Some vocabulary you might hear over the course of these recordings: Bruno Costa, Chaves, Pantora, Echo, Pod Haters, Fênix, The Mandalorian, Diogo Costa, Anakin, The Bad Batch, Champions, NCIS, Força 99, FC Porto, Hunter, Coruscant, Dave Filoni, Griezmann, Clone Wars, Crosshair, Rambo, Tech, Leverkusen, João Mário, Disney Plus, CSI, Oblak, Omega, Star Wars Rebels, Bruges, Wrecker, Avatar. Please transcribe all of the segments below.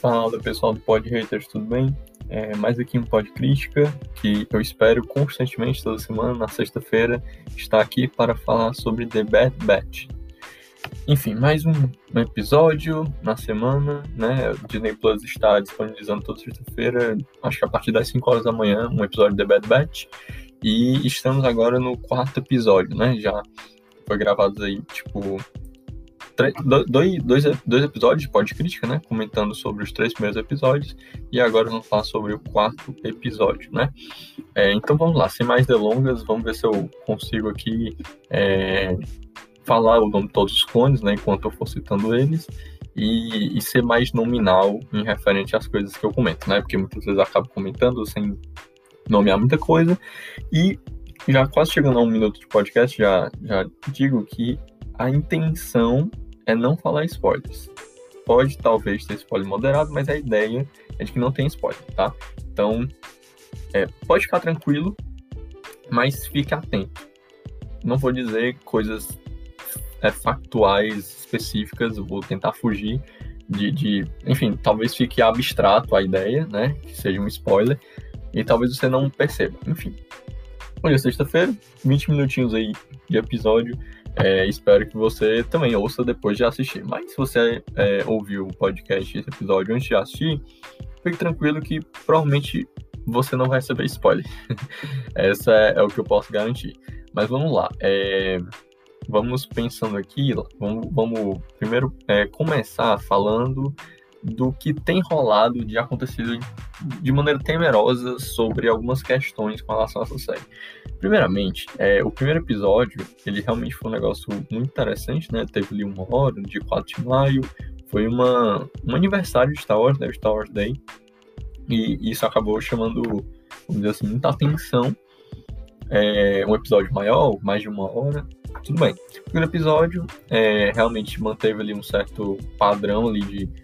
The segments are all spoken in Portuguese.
Fala pessoal do Pod Haters, tudo bem? Mais aqui um Pod Crítica, que eu espero constantemente toda semana, na sexta-feira, estar aqui para falar sobre The Bad Batch. Enfim, mais um episódio na semana, né? O Disney Plus está disponibilizando toda sexta-feira, acho que a partir das 5 horas da manhã, um episódio de The Bad Batch. E estamos agora no quarto episódio, né? Já foi gravado aí, tipo, dois episódios de Pod Crítica, né? Comentando sobre os 3 primeiros episódios. E agora vamos falar sobre o 4º episódio, né? Então vamos lá, sem mais delongas, vamos ver se eu consigo aqui falar o nome de todos os clones, né? Enquanto eu for citando eles. E ser mais nominal em referente às coisas que eu comento, né? Porque muitas vezes eu acabo comentando sem nomear muita coisa, e já quase chegando a 1 minuto de podcast, já digo que a intenção é não falar spoilers. Pode talvez ter spoiler moderado, mas a ideia é de que não tem spoiler, tá? Então, pode ficar tranquilo, mas fique atento. Não vou dizer coisas factuais, específicas, eu vou tentar fugir de... Enfim, talvez fique abstrato a ideia, né? Que seja um spoiler, e talvez você não perceba, enfim. Hoje é sexta-feira, 20 minutinhos aí de episódio, espero que você também ouça depois de assistir. Mas se você ouviu o podcast, esse episódio, antes de assistir, fique tranquilo que provavelmente você não vai receber spoiler. Essa é o que eu posso garantir. Mas vamos lá, vamos pensando aqui, vamos primeiro começar falando do que tem rolado de acontecido de maneira temerosa sobre algumas questões com relação a essa série. Primeiramente, o primeiro episódio, ele realmente foi um negócio muito interessante, né? Teve ali 1 hora, no dia 4 de maio, foi um aniversário de Star Wars, né? Star Wars Day, e isso acabou chamando, vamos dizer assim, muita atenção. Um episódio maior, mais de 1 hora, tudo bem. O primeiro episódio realmente manteve ali um certo padrão ali de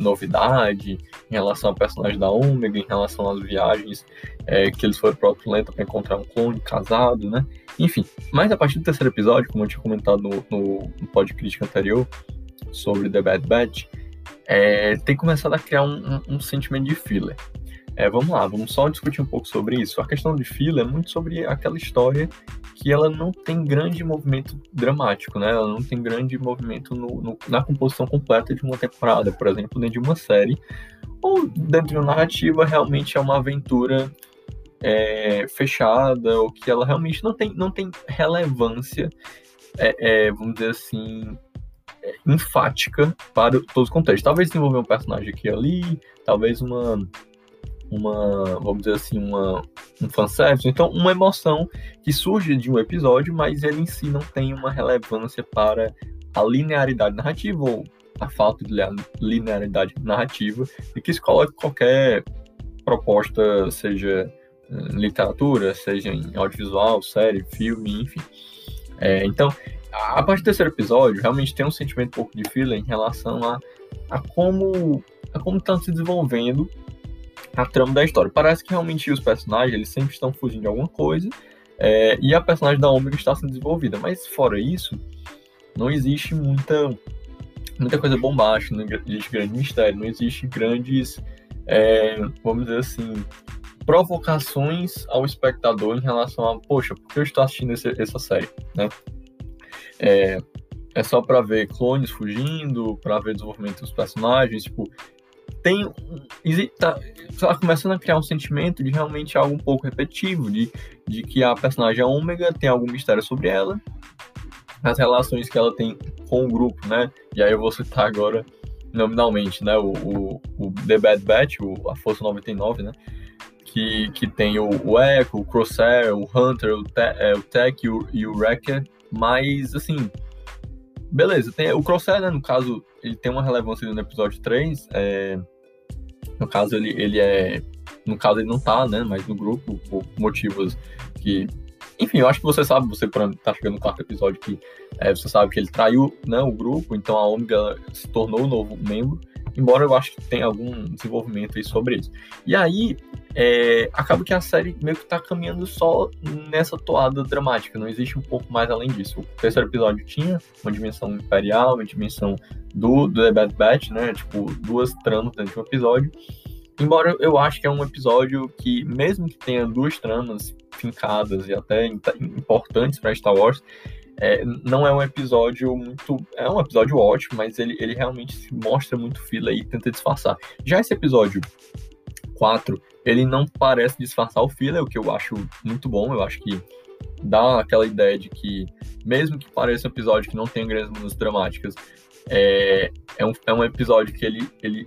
novidade em relação ao personagem da Omega, em relação às viagens que eles foram para o planeta para encontrar um clone casado, né? Enfim, mas a partir do terceiro episódio, como eu tinha comentado no podcast anterior sobre The Bad Batch, tem começado a criar um sentimento de filler. Vamos lá, vamos só discutir um pouco sobre isso. A questão de filler é muito sobre aquela história que ela não tem grande movimento dramático, né? Ela não tem grande movimento na composição completa de uma temporada, por exemplo, dentro de uma série, ou dentro de uma narrativa, realmente é uma aventura fechada, ou que ela realmente não tem relevância, vamos dizer assim, enfática para todos os contextos. Talvez desenvolver um personagem aqui e ali, talvez uma, vamos dizer assim, um fanservice, então uma emoção que surge de um episódio, mas ele em si não tem uma relevância para a linearidade narrativa, ou a falta de linearidade narrativa, e que se coloque qualquer proposta, seja literatura, seja em audiovisual, série, filme, enfim. Então, a partir do terceiro episódio, realmente tem um sentimento um pouco de filler em relação a como estão se desenvolvendo a trama da história. Parece que realmente os personagens, eles sempre estão fugindo de alguma coisa, e a personagem da Omega está sendo desenvolvida, mas fora isso, não existe muita coisa bombástica, não existe grande mistério, não existe grandes, vamos dizer assim, provocações ao espectador em relação a, poxa, por que eu estou assistindo essa série, né? É só para ver clones fugindo, para ver o desenvolvimento dos personagens, tipo... Tá começando a criar um sentimento de realmente algo um pouco repetitivo, de que a personagem Ômega tem algum mistério sobre ela, as relações que ela tem com o grupo, né? E aí eu vou citar agora nominalmente, né? O The Bad Batch, a Força 99, né? Que tem o Echo, o Crosshair, o Hunter, o Tech e o Wrecker, mas assim... Beleza, tem o Crosshair, né? No caso, ele tem uma relevância no episódio 3, no caso, ele não tá, né? Mas no grupo, por motivos que... Enfim, eu acho que você sabe, você tá chegando no 4º episódio, que você sabe que ele traiu, né, o grupo, então a Omega se tornou o novo membro, embora eu acho que tenha algum desenvolvimento aí sobre isso. E aí, acaba que a série meio que tá caminhando só nessa toada dramática, não existe um pouco mais além disso. O terceiro episódio tinha uma dimensão imperial, uma dimensão do The Bad Batch, né, tipo, duas tramas dentro de um episódio. Embora eu acho que é um episódio que, mesmo que tenha duas tramas fincadas e até importantes para Star Wars, não é um episódio muito... É um episódio ótimo, mas ele realmente se mostra muito filler e tenta disfarçar. Já esse episódio 4, ele não parece disfarçar o filler, o que eu acho muito bom. Eu acho que dá aquela ideia de que, mesmo que pareça um episódio que não tem grandes mudanças dramáticas, é um episódio que ele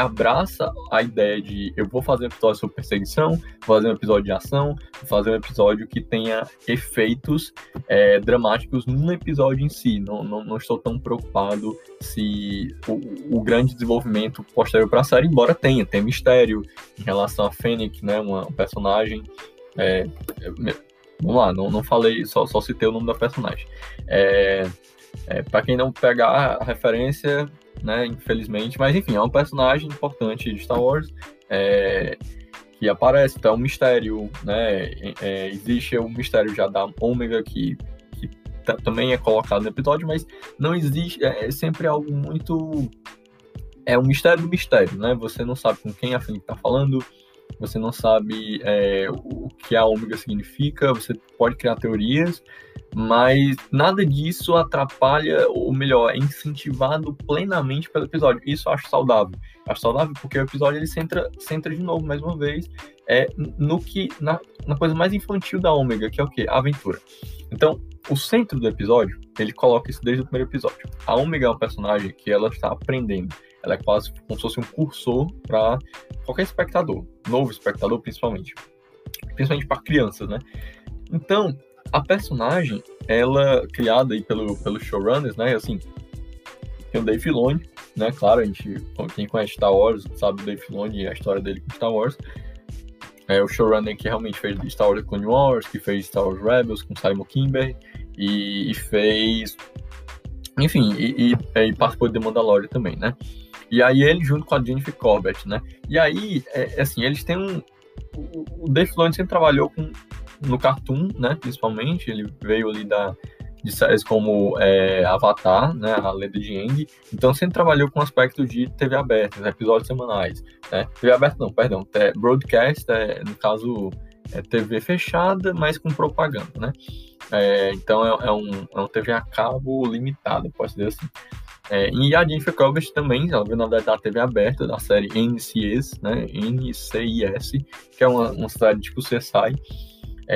abraça a ideia de eu vou fazer um episódio sobre perseguição, vou fazer um episódio de ação, vou fazer um episódio que tenha efeitos dramáticos no episódio em si. Não estou tão preocupado se o grande desenvolvimento posterior para a série, embora tenha, tem mistério em relação a Fênix, né, uma personagem... vamos lá, não falei, só citei o nome da personagem. Para quem não pegar a referência... Né, infelizmente, mas enfim, é um personagem importante de Star Wars que aparece, então é um mistério, né, existe o mistério já da Omega que também é colocado no episódio, mas não existe, é sempre algo muito, é um mistério do mistério, né, você não sabe com quem a Fênix tá falando, você não sabe o que a Omega significa, você pode criar teorias, mas nada disso atrapalha, ou melhor, é incentivado plenamente pelo episódio. Isso eu acho saudável. Acho saudável porque o episódio ele centra de novo, mais uma vez, na coisa mais infantil da Omega, que é o quê? A aventura. Então, o centro do episódio, ele coloca isso desde o primeiro episódio. A Omega é uma personagem que ela está aprendendo. Ela é quase como se fosse um cursor para qualquer espectador, novo espectador principalmente. Principalmente para crianças, né? Então, a personagem, ela criada aí pelo showrunners, né? Assim, tem o Dave Filoni, né? Claro, quem conhece Star Wars sabe o Dave Filoni e a história dele com Star Wars. O showrunner que realmente fez Star Wars Clone Wars, que fez Star Wars Rebels com Simon Kinberg e fez... Enfim, e participou de The Mandalorian também, né? E aí ele junto com a Jennifer Corbett, né? E aí, assim, eles têm um... O Dave Filoni sempre trabalhou no cartoon, né? Principalmente, ele veio ali de séries como Avatar, né? A Lenda de Yang. Então sempre trabalhou com aspectos de TV aberta, episódios semanais, né? TV aberta não, perdão. Broadcast, no caso, é TV fechada, mas com propaganda, né? Então é um TV a cabo limitado, pode dizer assim. E a Jennifer Corbett também, ela veio na verdade da TV aberta, da série NCIS, né, NCIS, que é uma série tipo CSI.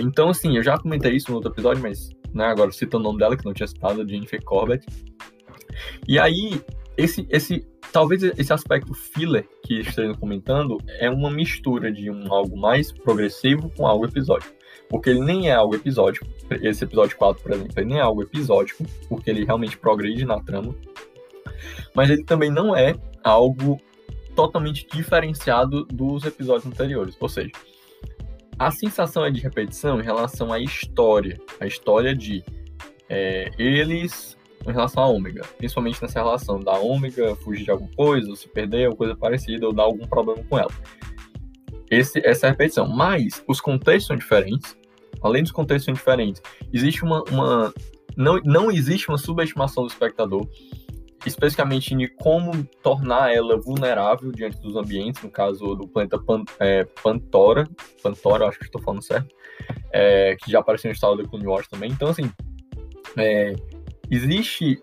Então, assim, eu já comentei isso no outro episódio, mas né, agora cito o nome dela, que não tinha citado, a Jennifer Corbett. E aí, talvez esse aspecto filler que estejam comentando é uma mistura de algo mais progressivo com algo episódico. Porque ele nem é algo episódico, esse episódio 4, por exemplo, ele nem é algo episódico, porque ele realmente progride na trama. Mas ele também não é algo totalmente diferenciado dos episódios anteriores. Ou seja, a sensação é de repetição em relação à história. A história de eles em relação à Ômega. Principalmente nessa relação da Ômega fugir de alguma coisa, ou se perder, ou coisa parecida, ou dar algum problema com ela. Essa é a repetição. Mas os contextos são diferentes. Além dos contextos são diferentes, existe uma não existe uma subestimação do espectador. Especificamente em como tornar ela vulnerável diante dos ambientes, no caso do planeta Pantora, acho que estou falando certo, que já apareceu no estado do Clone Wars também. Então, assim, existe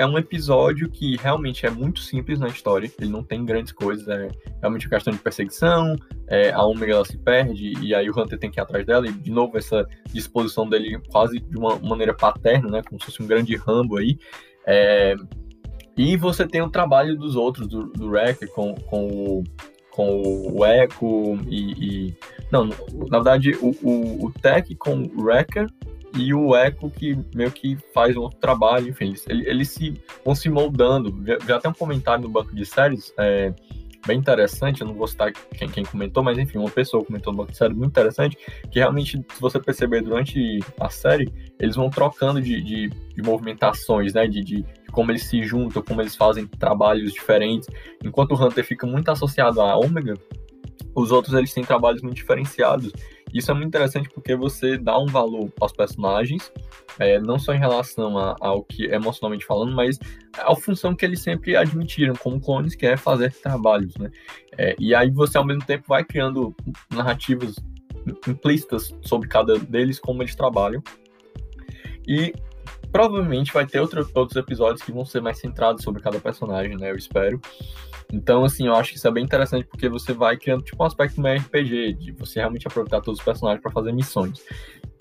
um episódio que realmente é muito simples na história, ele não tem grandes coisas, é realmente uma questão de perseguição, a Omega ela se perde, e aí o Hunter tem que ir atrás dela, e de novo essa disposição dele quase de uma maneira paterna, né, como se fosse um grande Rambo aí. E você tem o trabalho dos outros, do Wrecker com o Echo e... Não, na verdade, o Tech com o Wrecker e o Echo que meio que faz um outro trabalho, enfim, eles vão se moldando. Já tem um comentário no banco de séries, bem interessante, eu não vou citar quem comentou, mas enfim, uma pessoa comentou no banco de séries muito interessante, que realmente, se você perceber durante a série, eles vão trocando de movimentações, né, de como eles se juntam, como eles fazem trabalhos diferentes. Enquanto o Hunter fica muito associado à Omega, os outros eles têm trabalhos muito diferenciados. Isso é muito interessante porque você dá um valor aos personagens, não só em relação ao que emocionalmente falando, mas à função que eles sempre admitiram como clones, que é fazer trabalhos, né? E aí você ao mesmo tempo vai criando narrativas implícitas sobre cada deles, como eles trabalham. E provavelmente vai ter outros episódios que vão ser mais centrados sobre cada personagem, né? Eu espero. Então, assim, eu acho que isso é bem interessante porque você vai criando, tipo, um aspecto meio RPG, de você realmente aproveitar todos os personagens para fazer missões.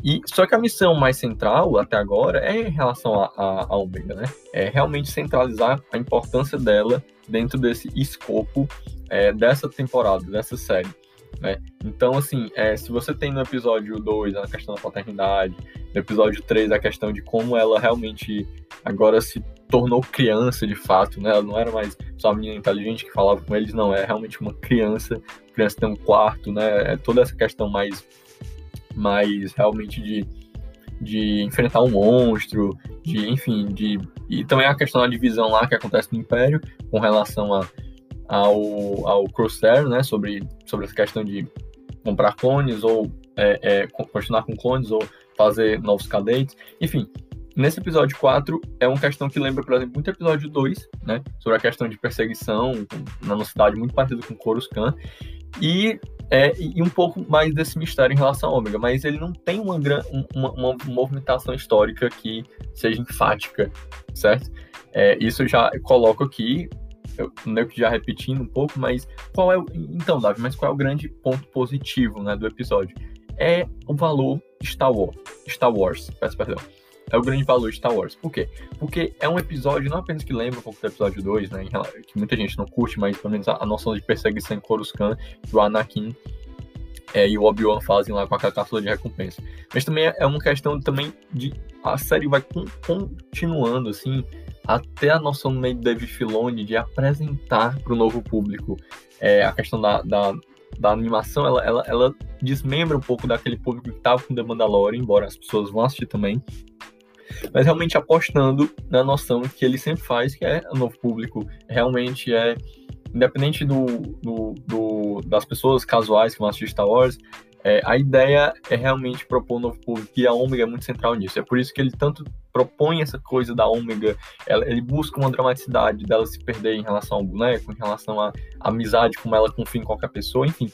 E, só que a missão mais central, até agora, é em relação à Omega, né? É realmente centralizar a importância dela dentro desse escopo dessa temporada, dessa série, né? Então, assim, se você tem no episódio 2 a questão da paternidade, no episódio 3 a questão de como ela realmente agora se tornou criança de fato, né? Ela não era mais só a menina inteligente que falava com eles, não, é realmente uma criança. A criança tem um quarto, né? É toda essa questão mais realmente de enfrentar um monstro, e também a questão da divisão lá que acontece no Império com relação ao Crosshair, né? Sobre essa questão de comprar clones ou continuar com clones ou fazer novos cadetes, enfim. Nesse episódio 4, é uma questão que lembra, por exemplo, muito episódio 2, né? Sobre a questão de perseguição, numa cidade muito parecida com Coruscant. E um pouco mais desse mistério em relação ao Ômega. Mas ele não tem uma movimentação histórica que seja enfática, certo? Isso eu já coloco aqui, eu meio que já repetindo um pouco, mas qual é o... Então, Davi, mas qual é o grande ponto positivo, né, do episódio? É o valor Star Wars, peço perdão. É o grande valor de Star Wars. Por quê? Porque é um episódio, não apenas que lembra um pouco do episódio 2, né? Que muita gente não curte, mas pelo menos a noção de perseguição em Coruscant, que o Anakin e o Obi-Wan fazem lá com aquela cápsula de recompensa. Mas também é uma questão também de... A série vai continuando, assim, até a noção meio de Dave Filoni de apresentar para o novo público a questão da animação, ela desmembra um pouco daquele público que estava com The Mandalorian, embora as pessoas vão assistir também. Mas realmente apostando na noção que ele sempre faz, que é o novo público, realmente independente das pessoas casuais que vão assistir Star Wars, a ideia é realmente propor um novo público, e a Omega é muito central nisso. É por isso que ele tanto propõe essa coisa da Omega, ele busca uma dramaticidade dela se perder em relação ao boneco, em relação à amizade, como ela confia em qualquer pessoa, enfim.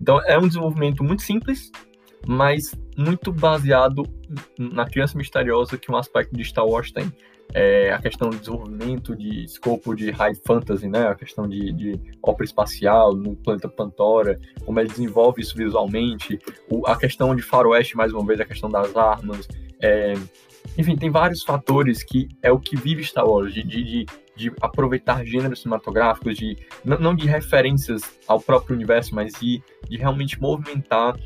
Então é um desenvolvimento muito simples, mas muito baseado na criança misteriosa que um aspecto de Star Wars tem. A questão de desenvolvimento, de escopo de high fantasy, né? A questão de ópera espacial no planeta Pantora, como ele desenvolve isso visualmente, a questão de faroeste, mais uma vez, a questão das armas. Enfim, tem vários fatores que é o que vive Star Wars, de aproveitar gêneros cinematográficos, não de referências ao próprio universo, mas de realmente movimentar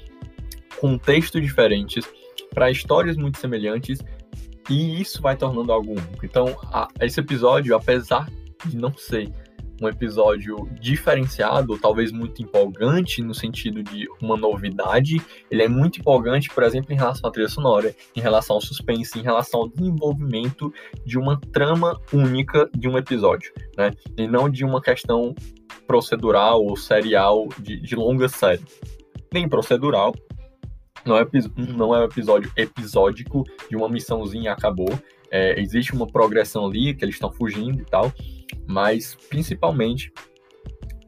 contextos diferentes para histórias muito semelhantes, e isso vai tornando algo único. Então, esse episódio, apesar de não ser um episódio diferenciado, ou talvez muito empolgante no sentido de uma novidade, ele é muito empolgante, por exemplo, em relação à trilha sonora, em relação ao suspense, em relação ao desenvolvimento de uma trama única de um episódio, né? E não de uma questão procedural ou serial de longa série. Nem procedural, não é um episódio episódico de uma missãozinha acabou. Existe uma progressão ali, que eles estão fugindo e tal, mas principalmente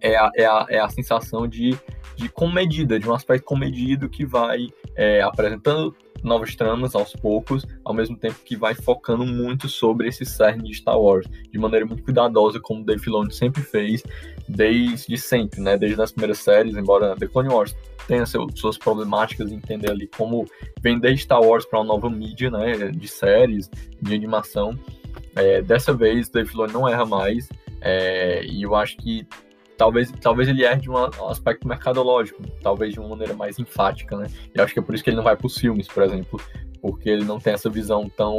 é a sensação de comedida, de um aspecto comedido que vai apresentando novas tramas aos poucos, ao mesmo tempo que vai focando muito sobre esse cerne de Star Wars, de maneira muito cuidadosa, como o Dave Filoni sempre fez, desde sempre, né? Desde as primeiras séries, embora The Clone Wars tenha suas problemáticas, entender ali como vender Star Wars para uma nova mídia, né? De séries, de animação. Dessa vez, Dave Filoni não erra mais, e eu acho que talvez ele erre de um aspecto mercadológico, talvez de uma maneira mais enfática, né? E acho que é por isso que ele não vai para os filmes, por exemplo, porque ele não tem essa visão tão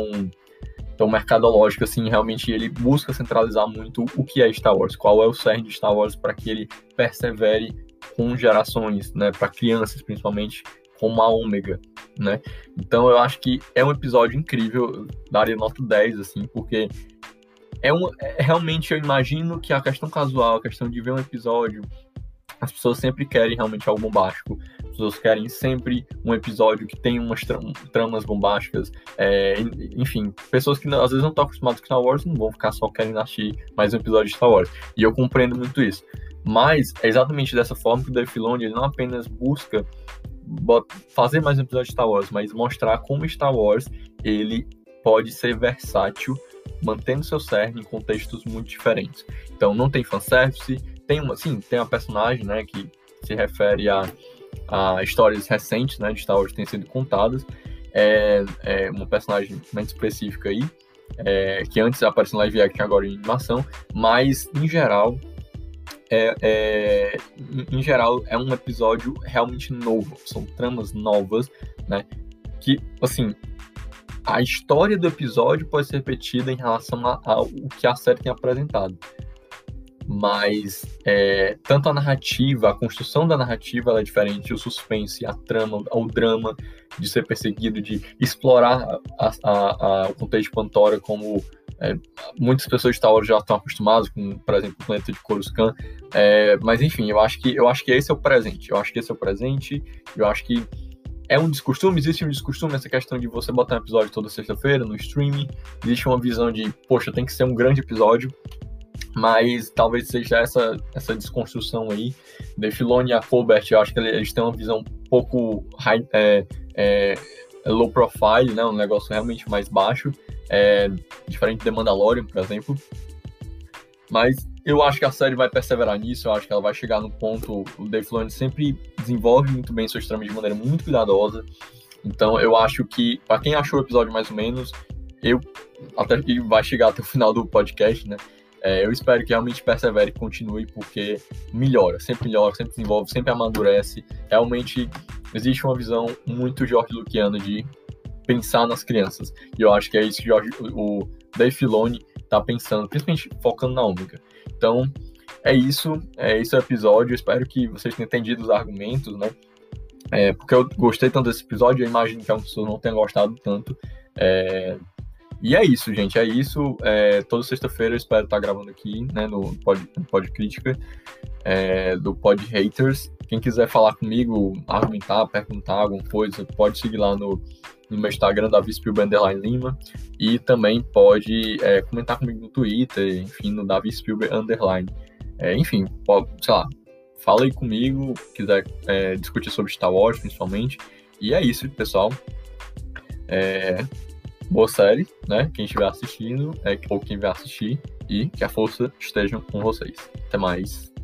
mercadológica, assim. Realmente ele busca centralizar muito o que é Star Wars, qual é o cerne de Star Wars, para que ele persevere com gerações, né? Para crianças, principalmente, como a Omega, né? Então eu acho que é um episódio incrível, daria nota 10, assim, porque Realmente eu imagino que a questão casual, a questão de ver um episódio, as pessoas sempre querem realmente algo bombástico. As pessoas querem sempre um episódio que tem umas tramas bombásticas. Enfim, pessoas que às vezes não estão acostumadas com Star Wars não vão ficar só querendo assistir mais um episódio de Star Wars. E eu compreendo muito isso. Mas é exatamente dessa forma que o Dave Filoni, ele não apenas busca fazer mais um episódio de Star Wars, mas mostrar como Star Wars ele pode ser versátil, mantendo seu cerne em contextos muito diferentes. Então não tem fanservice, tem uma personagem, né, que se refere a histórias recentes, né, de Star Wars que têm sido contadas, é uma personagem muito específica aí, que antes apareceu em live action, agora em animação, mas em geral, é um episódio realmente novo. São tramas novas, né? Que, assim, a história do episódio pode ser repetida em relação ao que a série tem apresentado. Mas, tanto a narrativa, a construção da narrativa, ela é diferente. O suspense, a trama, o drama de ser perseguido, de explorar o contexto de Pantora como... muitas pessoas de Star Wars já estão acostumadas com, por exemplo, o planeta de Coruscant, mas enfim, eu acho que esse é o presente, eu acho que é um descostume, existe um descostume essa questão de você botar um episódio toda sexta-feira no streaming, existe uma visão de, poxa, tem que ser um grande episódio, mas talvez seja essa desconstrução aí, de Filoni e a Corbett, eu acho que eles têm uma visão um pouco low profile, né, um negócio realmente mais baixo, diferente de The Mandalorian, por exemplo. Mas eu acho que a série vai perseverar nisso, eu acho que ela vai chegar no ponto. O Dave Filoni sempre desenvolve muito bem seus tramas de maneira muito cuidadosa. Então eu acho que, pra quem achou o episódio mais ou menos, até que vai chegar até o final do podcast, né? Eu espero que realmente persevere e continue, porque melhora, sempre desenvolve, sempre amadurece. Realmente existe uma visão muito George Lucchiano de pensar nas crianças. E eu acho que é isso que o Dave Filoni tá pensando, principalmente focando na Omega. Então, é isso o episódio. Eu espero que vocês tenham entendido os argumentos, né? Porque eu gostei tanto desse episódio, eu imagino que algumas pessoas não tenham gostado tanto. E é isso, gente, toda sexta-feira eu espero estar gravando aqui, né, no Pod Crítica, do Pod Haters. Quem quiser falar comigo, argumentar, perguntar alguma coisa, pode seguir lá no meu Instagram, davispilber_lima, e também pode comentar comigo no Twitter, enfim, no davispilber_. Enfim, pode, sei lá, fala aí comigo, quiser discutir sobre Star Wars, principalmente. E é isso, pessoal. Boa série, né? Quem estiver assistindo ou quem vai assistir, e que a força esteja com vocês. Até mais.